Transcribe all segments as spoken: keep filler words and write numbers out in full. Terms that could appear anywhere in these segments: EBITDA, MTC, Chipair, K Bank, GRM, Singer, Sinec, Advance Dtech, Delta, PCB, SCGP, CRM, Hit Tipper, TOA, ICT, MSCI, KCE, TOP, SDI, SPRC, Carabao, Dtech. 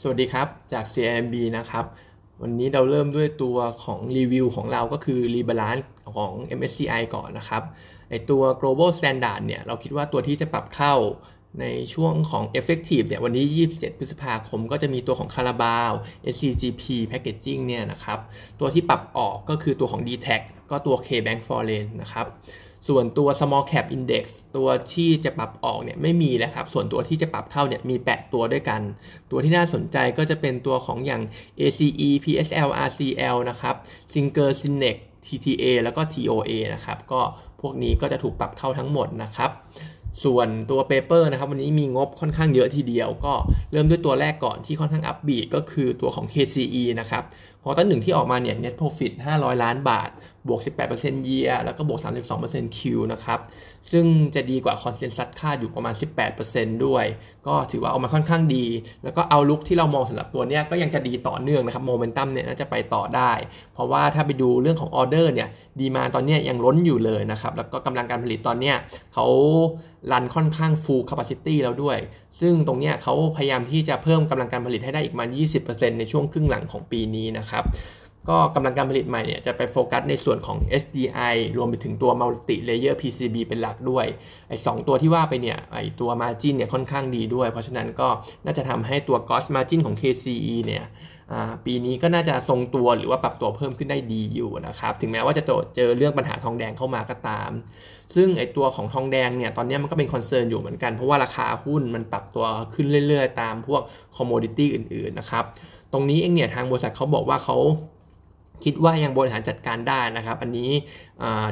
สวัสดีครับจาก ซี อาร์ เอ็ม บี นะครับวันนี้เราเริ่มด้วยตัวของรีวิวของเราก็คือ Rebalance ของ เอ็ม เอส ซี ไอ ก่อนนะครับไอตัว Global Standard เนี่ยเราคิดว่าตัวที่จะปรับเข้าในช่วงของ Effective เนี่ยวันที่ยี่สิบเจ็ดพฤษภาคมก็จะมีตัวของ Carabao เอส ซี จี พี Packaging เนี่ยนะครับตัวที่ปรับออกก็คือตัวของ Dtech ก็ตัว K Bank Foreign นะครับส่วนตัว small cap index ตัวที่จะปรับออกเนี่ยไม่มีแล้วครับส่วนตัวที่จะปรับเข้าเนี่ยมีแปดตัวด้วยกันตัวที่น่าสนใจก็จะเป็นตัวของอย่าง เอ ซี อี พี เอส แอล อาร์ ซี แอล นะครับ Singer Sinec ที ที เอ แล้วก็ ที โอ เอ นะครับก็พวกนี้ก็จะถูกปรับเข้าทั้งหมดนะครับส่วนตัว paper นะครับวันนี้มีงบค่อนข้างเยอะทีเดียวก็เริ่มด้วยตัวแรกก่อนที่ค่อนข้างอัพบีทก็คือตัวของ เค ซี อี นะครับควอเตอร์หนึ่งที่ออกมาเนี่ย net profit ห้าร้อยล้านบาทบวก สิบแปดเปอร์เซ็นต์ year แล้วก็บวก สามสิบสองเปอร์เซ็นต์ Q นะครับซึ่งจะดีกว่า consensus คาดอยู่ประมาณ สิบแปดเปอร์เซ็นต์ ด้วยก็ถือว่าออกมาค่อนข้างดีแล้วก็เอาลุกที่เรามองสำหรับตัวเนี้ยก็ยังจะดีต่อเนื่องนะครับโมเมนตัมเนี่ยน่าจะไปต่อได้เพราะว่าถ้าไปดูเรื่องของออเดอร์เนี่ยดีมาตอนเนี้ยยังล้นอยู่เลยนะครับแล้วก็กำลังการผลิตตอนเนี้ยเขารันค่อนข้าง full capacity แล้วด้วยซึ่งตรงเนี้ยเขาพยายามที่จะเพิ่มกำลังการผลิตให้ได้อีกประมาณ ยี่สิบเปอร์เซ็นต์ ในช่วงครึ่งหลังของปีนี้นะครับก็กำลังการผลิตใหม่เนี่ยจะไปโฟกัสในส่วนของ เอส ดี ไอ รวมไปถึงตัว Multi Layer พี ซี บี เป็นหลักด้วยไอ้สองตัวที่ว่าไปเนี่ยไอ้ตัว Margin เนี่ยค่อนข้างดีด้วยเพราะฉะนั้นก็น่าจะทำให้ตัว Gross Margin ของ เค ซี อี เนี่ยปีนี้ก็น่าจะทรงตัวหรือว่าปรับตัวเพิ่มขึ้นได้ดีอยู่นะครับถึงแม้ว่าจะเจอเรื่องปัญหาทองแดงเข้ามาก็ตามซึ่งไอตัวของทองแดงเนี่ยตอนนี้มันก็เป็นคอนเซิร์นอยู่เหมือนกันเพราะว่าราคาหุ้นมันปรับตัวขึ้นเรื่อยๆตามพวกคอมโมดิตี้อื่นๆนะครับตรงนี้เองเนี่ยทางบริษัทเขาบอกว่าเขาคิดว่ายังบริหารจัดการได้นะครับอันนี้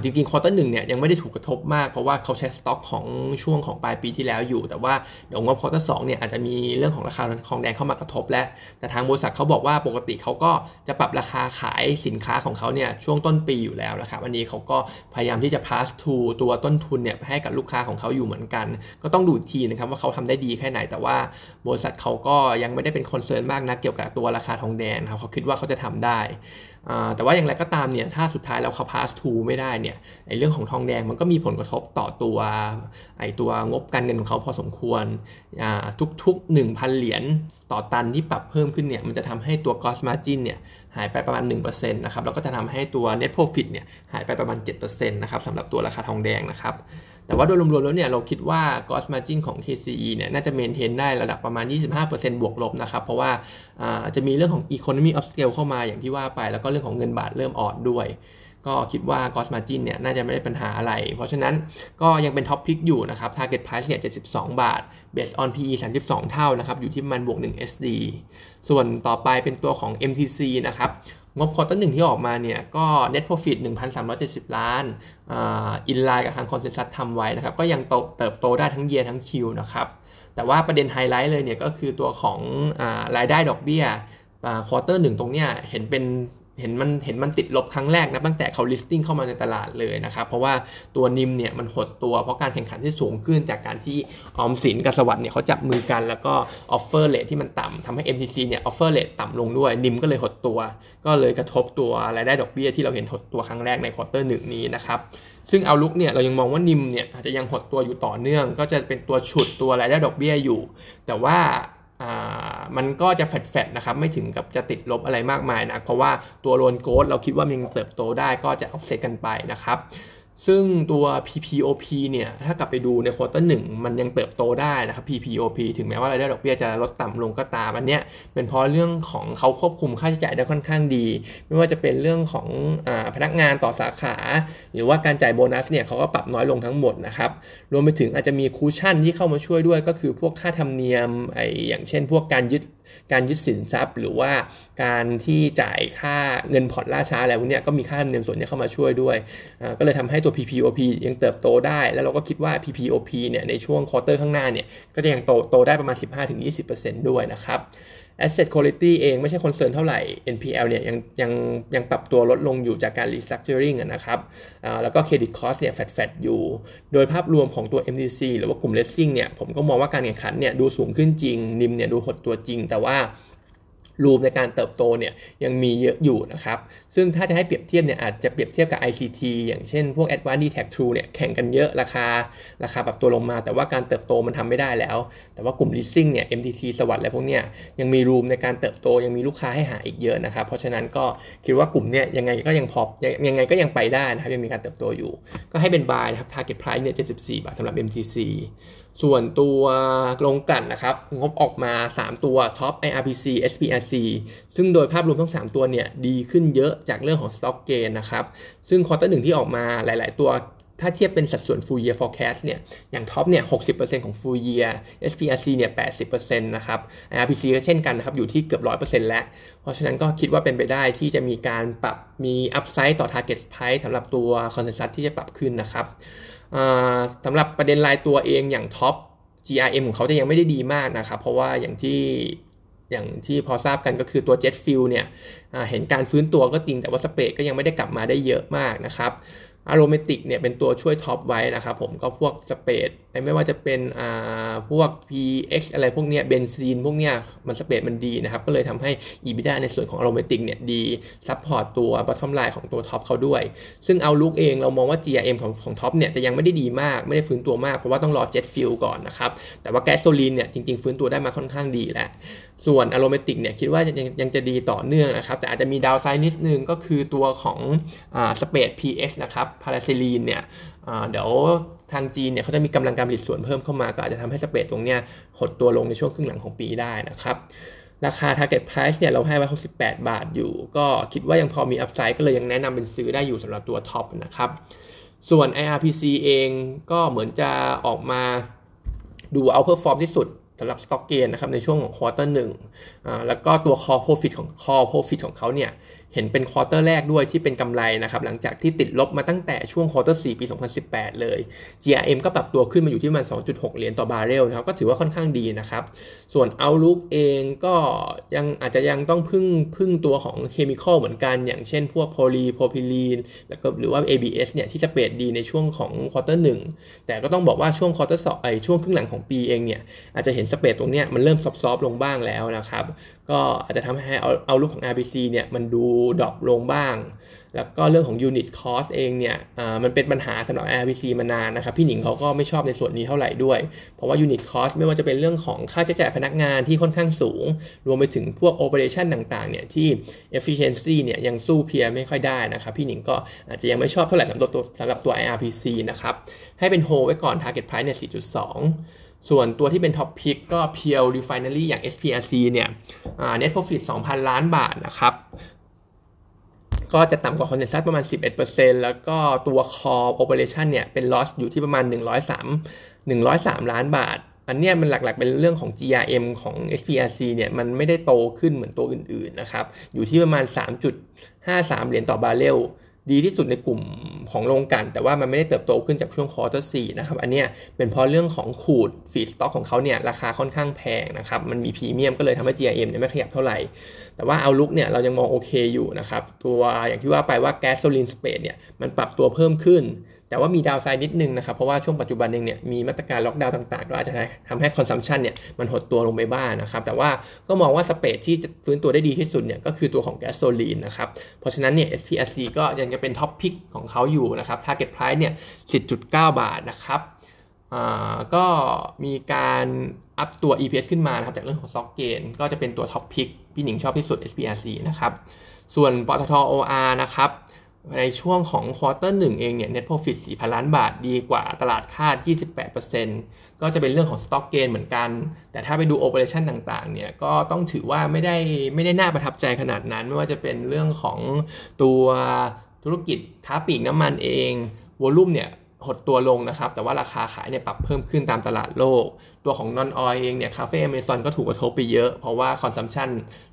จริงๆควอเตอร์หนึ่งเนี่ยยังไม่ได้ถูกกระทบมากเพราะว่าเขาใช้สต็อกของช่วงของปลายปีที่แล้วอยู่แต่ว่าเดี๋ยวงบควอเตอร์สองเนี่ยอาจจะมีเรื่องของราคาทองแดงเข้ามากระทบแล้วแต่ทางบริษัทเขาบอกว่าปกติเขาก็จะปรับราคาขายสินค้าของเขาเนี่ยช่วงต้นปีอยู่แล้วนะครับอันนี้เขาก็พยายามที่จะ pass to ตัวต้นทุนเนี่ยให้กับลูกค้าของเขาอยู่เหมือนกันก็ต้องดูทีนะครับว่าเขาทำได้ดีแค่ไหนแต่ว่าบริษัทเขาก็ยังไม่ได้เป็นคอนเซิร์นมากนะเกี่ยวกับตัวราคาทองแดงครับเขาคิดว่าเขาจะทำได้แต่ว่าอย่างไรก็ตามเนี่ยถ้าสุดท้ายแล้วเขา pass to ไม่ได้เนี่ยไอ้เรื่องของทองแดงมันก็มีผลกระทบต่อตัวไอ้ตัวงบการเงินของเขาพอสมควรทุกๆ หนึ่งพันเหรียญต่อตันที่ปรับเพิ่มขึ้นเนี่ยมันจะทำให้ตัว gross margin เนี่ยหายไปประมาณ หนึ่งเปอร์เซ็นต์ นะครับแล้วก็จะทำให้ตัว net profit เนี่ยหายไปประมาณ เจ็ดเปอร์เซ็นต์ นะครับสำหรับตัวราคาทองแดงนะครับแต่ว่าโดยรวมๆแล้วเนี่ยเราคิดว่า gross margin ของ เค ซี อี เนี่ยน่าจะ maintain ได้ระดับประมาณ ยี่สิบห้าเปอร์เซ็นต์ บวกลบนะครับเพราะว่าจะมีเรื่องของ economy of scale เข้ามาอย่างที่ว่าไปแล้วก็เรื่องของเงินบาทเริ่มอ่อนด้วยก็คิดว่า gross margin เนี่ยน่าจะไม่ได้ปัญหาอะไรเพราะฉะนั้นก็ยังเป็น top pick อยู่นะครับ target price เนี่ยเจ็ดสิบสองบาท based on พี อี สามสิบสองเท่านะครับอยู่ที่มันบวกหนึ่ง เอส ดี ส่วนต่อไปเป็นตัวของ เอ็ม ที ซี นะครับงบควอเตอร์หนึ่งที่ออกมาเนี่ยก็ net profit หนึ่งพันสามร้อยเจ็ดสิบล้านอินไลน์กับทาง consensus ทำไว้นะครับก็ยังเติบโตได้ทั้ง year ทั้ง Q นะครับแต่ว่าประเด็นไฮไลท์เลยเนี่ยก็คือตัวของรายได้ดอกเบี้ยควอเตอร์หนึ่งตรงเนี้ยเห็นเป็นเห็นมันเห็นมันติดลบครั้งแรกนะตั้งแต่เขา listing เข้ามาในตลาดเลยนะครับเพราะว่าตัวนิมเนี่ยมันหดตัวเพราะการแข่งขันที่สูงขึ้นจากการที่ออมสินกับสวัสดิ์เนี่ยเขาจับมือกันแล้วก็ offer rate ที่มันต่ำทำให้ เอ็ม ที ซี เนี่ย offer rate ต่ำลงด้วยนิมก็เลยหดตัวก็เลยกระทบตัวรายได้ดอกเบี้ยที่เราเห็นหดตัวครั้งแรกในควอเตอร์หนึ่งนี้นะครับซึ่งเอาลุกเนี่ยเรายังมองว่านิมเนี่ยอาจจะยังหดตัวอยู่ต่อเนื่องก็จะเป็นตัวฉุดตัวรายได้ดอกเบี้ยอยู่แต่ว่ามันก็จะแฟดๆนะครับไม่ถึงกับจะติดลบอะไรมากมายนะเพราะว่าตัวโลนโกดเราคิดว่ามันยังเติบโตได้ก็จะออฟเซตกันไปนะครับซึ่งตัว พี พี โอ พี เนี่ยถ้ากลับไปดูในควอเตอร์หนึ่งมันยังเติบโตได้นะครับ พี พี โอ พี ถึงแม้ว่ารายได้ดอกเบี้ยจะลดต่ำลงก็ตามอันเนี้ยเป็นเพราะเรื่องของเขาควบคุมค่าใช้จ่ายได้ค่อนข้างดีไม่ว่าจะเป็นเรื่องของอ่าพนักงานต่อสาขาหรือว่าการจ่ายโบนัสเนี่ยเขาก็ปรับน้อยลงทั้งหมดนะครับรวมไปถึงอาจจะมีคูชั่นที่เข้ามาช่วยด้วยก็คือพวกค่าธรรมเนียมไอ้อย่างเช่นพวกการยึดการยึดสินทรัพย์หรือว่าการที่จ่ายค่าเงินผ่อนล่าช้าอะไรพวกนี้ก็มีค่าธรรมเนียมส่วนนี้เข้ามาช่วยด้วยก็เลยทำให้ตัว พี พี โอ พี ยังเติบโตได้แล้วเราก็คิดว่า พี พี โอ พี เนี่ยในช่วงควอเตอร์ข้างหน้าเนี่ยก็จะยังโตโตได้ประมาณ สิบห้าถึงยี่สิบเปอร์เซ็นต์ ด้วยนะครับ Asset Quality เองไม่ใช่คอนเซิร์นเท่าไหร่ เอ็น พี แอล เนี่ยยังยังยังปรับตัวลดลงอยู่จากการ Restructuring นะครับแล้วก็ Credit Cost เนี่ยแฟดๆอยู่โดยภาพรวมของตัว เอ็ม ที ซี หรือว่ากลุ่ม Leasing เนี่ยผมก็มองว่าการแข่งขันเนี่ยดูสูงขึ้นจริงนิมเนี่ยดูหดตัวจริงแต่ว่า รูมในการเติบโตเนี่ยยังมีเยอะอยู่นะครับซึ่งถ้าจะให้เปรียบเทียบเนี่ยอาจจะเปรียบเทียบกับ ไอ ซี ที อย่างเช่นพวก Advance Dtech ทูเนี่ยแข่งกันเยอะราคาราคาปรับตัวลงมาแต่ว่าการเติบโตมันทำไม่ได้แล้วแต่ว่ากลุ่ม Leasing เนี่ย เอ็ม ที ซี สวัสดิ์และพวกเนี่ยยังมีรูมในการเติบโตยังมีลูกค้าให้หาอีกเยอะนะครับเพราะฉะนั้นก็คิดว่ากลุ่มเนี่ยยังไงก็ยังพอยังไงก็ยังไปได้นะครับยังมีการเติบโตอยู่ก็ให้เป็น Buy นะครับ Target Price เนี่ยเจ็ดสิบสี่บาทสำหรับ เอ็ม ที ซี ส่วนตัวลงกลั่นนะครับงบออกมาสามตัว Top ไอ อาร์ พี ซี เอส พี อาร์ ซี ซึ่งโดยภาพรวมทั้งสามตัวเนี่ยดีขึ้นเยอะจากเรื่องของ Stock Gain นะครับซึ่งควอเตอร์หนึ่งที่ออกมาหลายๆตัวถ้าเทียบเป็นสัดส่วน full year forecast เนี่ยอย่าง Top เนี่ย หกสิบเปอร์เซ็นต์ ของ full year เอส พี อาร์ ซี เนี่ย แปดสิบเปอร์เซ็นต์ นะครับ ไอ อาร์ พี ซี ก็เช่นกันนะครับอยู่ที่เกือบ หนึ่งร้อยเปอร์เซ็นต์ แล้วเพราะฉะนั้นก็คิดว่าเป็นไปได้ที่จะมีการปรับมี upside ต่อ target price สำหรับตัว consensus ที่จะปรับขึ้นนะครับสำหรับประเด็นรายตัวเองอย่าง Top จี อาร์ เอ็ม ของเขาจะยังไม่ได้ดีมากนะครับเพราะว่าอย่างที่อย่างที่พอทราบกันก็คือตัว Jet Fuel เนี่ยเห็นการฟื้นตัวก็จริงแต่ว่าสเปรดก็ยังไม่ได้กลับมาได้เยอะมากนะครับอโรเมติกเนี่ยเป็นตัวช่วยท็อปไว้นะครับผมก็พวกสเปรดไม่ว่าจะเป็นอ่าพวก พี เอ็กซ์ อะไรพวกเนี้ยเบนซีนพวกเนี้ยมันสเปรดมันดีนะครับก็เลยทำให้ EBITDA ในส่วนของอโรเมติกเนี่ยดีซัพพอร์ตตัว bottom line ของตัวท็อปเขาด้วยซึ่งเอาลุกเองเรามองว่า จี อาร์ เอ็ม ของของท็อปเนี่ยแต่ยังไม่ได้ดีมากไม่ได้ฟื้นตัวมากเพราะว่าต้องรอ Jet Fuel ก่อนนะครับแต่ว่าแก๊สโซลีนเนี่ยจริงๆฟื้นตัวได้มาค่อนข้างดีแล้วส่วนอโรเมติกเนี่ยคิดว่ายังยังจะดีต่อเนื่องนะครับแต่อาจจะมีดาวไซด์นิดนึงก็คือตัวของอ่าสเปรด พี เอ็กซ์ นะครับพาราไซลีนเนี่ยเดี๋ยวทางจีนเนี่ยเขาจะมีกำลังการผลิตส่วนเพิ่มเข้ามาก็อาจจะทำให้สเปรดตรงเนี้ยหดตัวลงในช่วงครึ่งหลังของปีได้นะครับราคา target price เนี่ยเราให้ไว้หกสิบแปดบาทอยู่ก็คิดว่ายังพอมี upside ก็เลยยังแนะนำเป็นซื้อได้อยู่สำหรับตัวท็อปนะครับส่วน ไอ อาร์ พี ซี เองก็เหมือนจะออกมาดูเอาเพอร์ฟอร์มที่สุดสำหรับ stock gain นะครับในช่วงของ quarter หนึ่งอ่าแล้วก็ตัว core profit ของ core profit ของเขาเนี่ยเห็นเป็นควอเตอร์แรกด้วยที่เป็นกำไรนะครับหลังจากที่ติดลบมาตั้งแต่ช่วงควอเตอร์สี่ปีสองพันสิบแปดเลย จี อาร์ เอ็ม ก็ปรับตัวขึ้นมาอยู่ที่ประมาณ สองจุดหกเหรียญต่อบาร์เรลนะครับก็ถือว่าค่อนข้างดีนะครับส่วน Outlook เองก็ยังอาจจะยังต้องพึ่งพึ่งตัวของเคมีคอลเหมือนกันอย่างเช่นพวกโพลีโพรพิลีนแล้วก็หรือว่า เอ บี เอส เนี่ยที่จะเปรดดีในช่วงของควอเตอร์หนึ่งแต่ก็ต้องบอกว่าช่วงควอเตอร์สองไอ้ช่วงครึ่งหลังของปีเองเนี่ยอาจจะเห็นสเปรดตรงเนี้ยมันเริ่มซอฟๆลงบ้างแล้วนะครับก็อาจจะทำให้เอาลุกของ อาร์ บี ซี เนี่ยมันดูดรอปลงบ้างแล้วก็เรื่องของ unit cost เองเนี่ยมันเป็นปัญหาสำหรับ อาร์ บี ซี มานานนะครับพี่หนิงเขาก็ไม่ชอบในส่วนนี้เท่าไหร่ด้วยเพราะว่า unit cost ไม่ว่าจะเป็นเรื่องของค่าใช้จ่ายพนักงานที่ค่อนข้างสูงรวมไปถึงพวก operation ต่างๆเนี่ยที่ efficiency เนี่ยยังสู้เพียไม่ค่อยได้นะครับพี่หนิงก็อาจจะยังไม่ชอบเท่าไหร่สำหรับตัวสำหรับตัว ไอ อาร์ พี ซี นะครับให้เป็น hold ไว้ก่อน target price เนี่ย สี่จุดสองส่วนตัวที่เป็นท็อปพิกก็เพียว Refinery อย่าง เอส พี อาร์ ซี เนี่ย Net Profit สองพันล้านบาทนะครับก็จะต่ำกว่า Consensus ประมาณ สิบเอ็ดเปอร์เซ็นต์ แล้วก็ตัว Core Operation เนี่ยเป็น Loss อยู่ที่ประมาณหนึ่งร้อยสามล้านบาทอันเนี้ยมันหลักๆเป็นเรื่องของ จี อาร์ เอ็ม ของ เอส พี อาร์ ซี เนี่ยมันไม่ได้โตขึ้นเหมือนตัวอื่นๆนะครับอยู่ที่ประมาณ สามจุดห้าสามเหรียญต่อบาร์เรลดีที่สุดในกลุ่มของโรงกลั่นแต่ว่ามันไม่ได้เติบโตขึ้นจากช่วงควอเตอร์สี่นะครับอันเนี้ยเป็นเพราะเรื่องของขูดฟีดสต็อกของเขาเนี่ยราคาค่อนข้างแพงนะครับมันมีพรีเมียมก็เลยทำให้ จี อาร์ เอ็ม เนี่ยไม่ขยับเท่าไหร่แต่ว่าเอาลุกเนี่ยเรายังมองโอเคอยู่นะครับตัวอย่างที่ว่าไปว่าแก๊สโซลินสเปรดเนี่ยมันปรับตัวเพิ่มขึ้นแต่ว่ามีดาวไซด์นิดนึงนะครับเพราะว่าช่วงปัจจุบันเองเนี่ยมีมาตรการล็อกดาวน์ต่างๆก็อาจจะทำให้คอนซัมชันเนี่ยมันหดตัวลงไปบ้างนะครับแต่ว่าก็มองว่าสเปรดที่จะฟื้นตัวได้ดีที่สุดเนี่ยก็คือตัวของแก๊สโซลีนนะครับเพราะฉะนั้นเนี่ย เอส พี อาร์ ซี ก็ยังจะเป็นท็อปพิกของเขาอยู่นะครับ target price เนี่ย สิบจุดเก้าบาทนะครับอ่าก็มีการอัพตัว อี พี เอส ขึ้นมานะครับจากเรื่องของ stock gain ก็จะเป็นตัวท็อปพิกพี่หนิงชอบที่สุด เอส พี อาร์ ซี นะครับส่วนปตท. โอ อาร์ นะครับในช่วงของควอเตอร์หนึ่งเองเนี่ย Net Profit สี่พันล้านบาทดีกว่าตลาดคาด ยี่สิบแปดเปอร์เซ็นต์ ก็จะเป็นเรื่องของ Stock Gain เหมือนกันแต่ถ้าไปดู Operation ต่างๆเนี่ยก็ต้องถือว่าไม่ได้ไม่ได้น่าประทับใจขนาดนั้นไม่ว่าจะเป็นเรื่องของตัวธุรกิจค้าปลีกน้ำมันเองวอลุ่มเนี่ยหดตัวลงนะครับแต่ว่าราคาขายเนี่ยปรับเพิ่มขึ้นตามตลาดโลกตัวของนอนออยเองเนี่ยคาเฟ่อเมซอนก็ถูกกระทบไปเยอะเพราะว่าคอนซัมชัน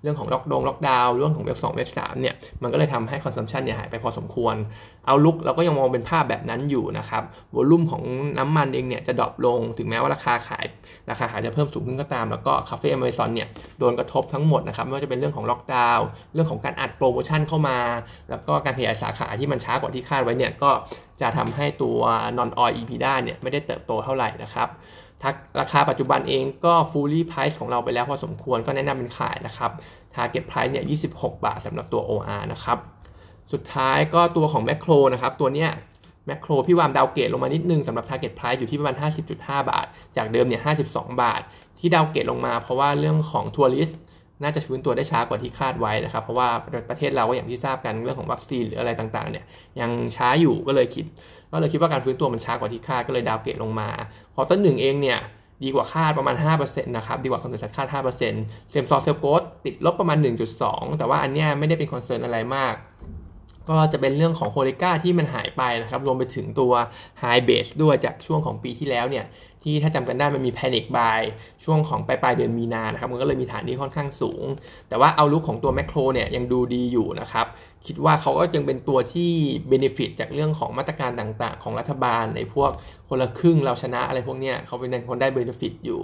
เรื่องของล็อกดงล็อกดาวน์เรื่องของเว็บสองเว็บสามเนี่ยมันก็เลยทำให้คอนซัมชันเนี่ยหายไปพอสมควรเอาลุกเราก็ยังมองเป็นภาพแบบนั้นอยู่นะครับวอลุ่มของน้ำมันเองเนี่ยจะดรอปลงถึงแม้ว่าราคาขายราคาขายจะเพิ่มสูงขึ้นก็ตามแล้วก็คาเฟ่อเมซอนเนี่ยโดนกระทบทั้งหมดนะครับไม่ว่าจะเป็นเรื่องของล็อกดาวน์เรื่องของการอัดโปรโมชั่นเข้ามาแล้วก็การขยายสาขาที่มันช้ากว่าที่คาดไว้เนี่ยก็จะทำให้ตัวนอนออย อี พี ดี เนี่ยไม่ได้เติบโตเท่าไหร่นะครับ ราคาปัจจุบันเองก็ fully price ของเราไปแล้วพอสมควรก็แนะนำเป็นขายนะครับ target price เนี่ยยี่สิบหกบาทสำหรับตัว โอ อาร์ นะครับสุดท้ายก็ตัวของแมคโครนะครับตัวเนี้ยแมคโครพี่วามดาวเกตลงมานิดนึงสำหรับ target price อยู่ที่ประมาณ ห้าสิบจุดห้าบาทจากเดิมเนี่ยห้าสิบสองบาทที่ดาวเกตลงมาเพราะว่าเรื่องของทัวริสต์น่าจะฟื้นตัวได้ช้ากว่าที่คาดไว้นะครับเพราะว่าประเทศเราก็อย่างที่ทราบกันเรื่องของวัคซีนหรืออะไรต่างๆเนี่ยยังช้าอยู่ก็เลยคิดก็เลยคิดว่าการฟื้นตัวมันช้ากว่าที่คาดก็เลยดาวเกตลงมาควอเตอร์หนึ่งเองเนี่ยดีกว่าคาดประมาณ ห้าเปอร์เซ็นต์ นะครับดีกว่าคอนเซนแซสคาด ห้าเปอร์เซ็นต์ เซมซอร์เซลโกสติดลบประมาณ หนึ่งจุดสอง แต่ว่าอันเนี้ยไม่ได้เป็นคอนเซิร์นอะไรมากก็จะเป็นเรื่องของโคเลก้าที่มันหายไปนะครับรวมไปถึงตัวไฮเบสด้วยจากช่วงของปีที่แล้วเนี่ยที่ถ้าจำกันได้มันมีแพนิคบายช่วงของปลายปลายเดือนมีนานะครับมันก็เลยมีฐานที่ค่อนข้างสูงแต่ว่าเอาลุกของตัวแมคโครเนี่ยยังดูดีอยู่นะครับคิดว่าเขาก็ยังเป็นตัวที่เบเนฟิตจากเรื่องของมาตรการต่างๆของรัฐบาลในพวกคนละครึ่งเราชนะอะไรพวกเนี้ยเขาเป็นคนได้เบเนฟิตอยู่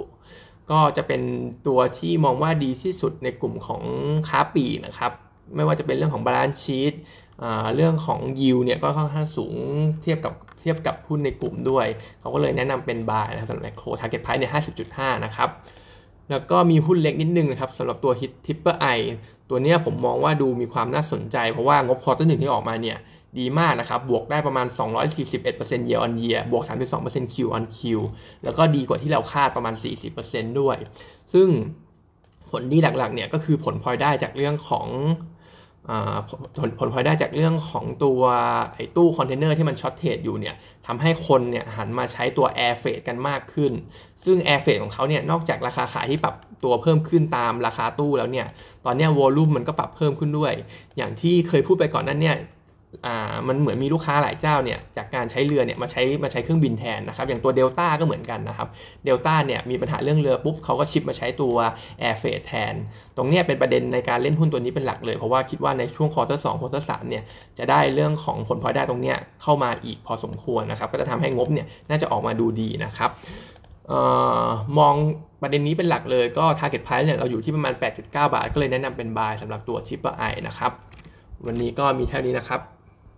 ก็จะเป็นตัวที่มองว่าดีที่สุดในกลุ่มของค้าปลีกนะครับไม่ว่าจะเป็นเรื่องของบาลานซ์ชีทเรื่องของยิวเนี่ยก็ค่อนข้างสูงเทียบกับเทียบกับหุ้นในกลุ่มด้วยเขาก็เลยแนะนำเป็นบายนะครับสำหรับแมคโครทาร์เก็ตไพรซ์เนี่ย ห้าสิบจุดห้า นะครับแล้วก็มีหุ้นเล็กนิดนึงนะครับสำหรับตัว Hit Tipper I ตัวเนี้ยผมมองว่าดูมีความน่าสนใจเพราะว่างบควอเตอร์หนึ่งที่ออกมาเนี่ยดีมากนะครับบวกได้ประมาณ สองร้อยสี่สิบเอ็ดเปอร์เซ็นต์ year on year บวก สามสิบสองเปอร์เซ็นต์ Q on Q แล้วก็ดีกว่าที่เราคาดประมาณ สี่สิบเปอร์เซ็นต์ ด้วยซึ่งผลดีหลักๆเนี่ยก็คือผลพลอยได้จากเรื่องของผลผลพลอยได้จากเรื่องของตัวไอ้ตู้คอนเทนเนอร์ที่มันช็อตเทรดอยู่เนี่ยทำให้คนเนี่ยหันมาใช้ตัว Air Freight กันมากขึ้นซึ่ง Air Freight ของเขาเนี่ยนอกจากราคาขายที่ปรับตัวเพิ่มขึ้นตามราคาตู้แล้วเนี่ยตอนเนี้ย Volume มันก็ปรับเพิ่มขึ้นด้วยอย่างที่เคยพูดไปก่อนนั้นเนี่ยมันเหมือนมีลูกค้าหลายเจ้าเนี่ยจากการใช้เรือเนี่ยมาใช้มาใช้เครื่องบินแทนนะครับอย่างตัว Delta ก็เหมือนกันนะครับ Delta เนี่ยมีปัญหาเรื่องเรือปุ๊บเขาก็ชิปมาใช้ตัว Air Freight แทนตรงนี้เป็นประเด็นในการเล่นหุ้นตัวนี้เป็นหลักเลยเพราะว่าคิดว่าในช่วง Quarter สอง Quarter สามเนี่ยจะได้เรื่องของผลพลอยได้ตรงนี้เข้ามาอีกพอสมควรนะครับก็จะทำให้งบเนี่ยน่าจะออกมาดูดีนะครับเอ่อมองประเด็นนี้เป็นหลักเลยก็ Target Price เนี่ยเราอยู่ที่ประมาณ แปดจุดเก้าบาทก็เลยแนะนำเป็น Buy สำหรับตัว Chipair นะครับวันนี้ก็มีเท่านี้นะครับ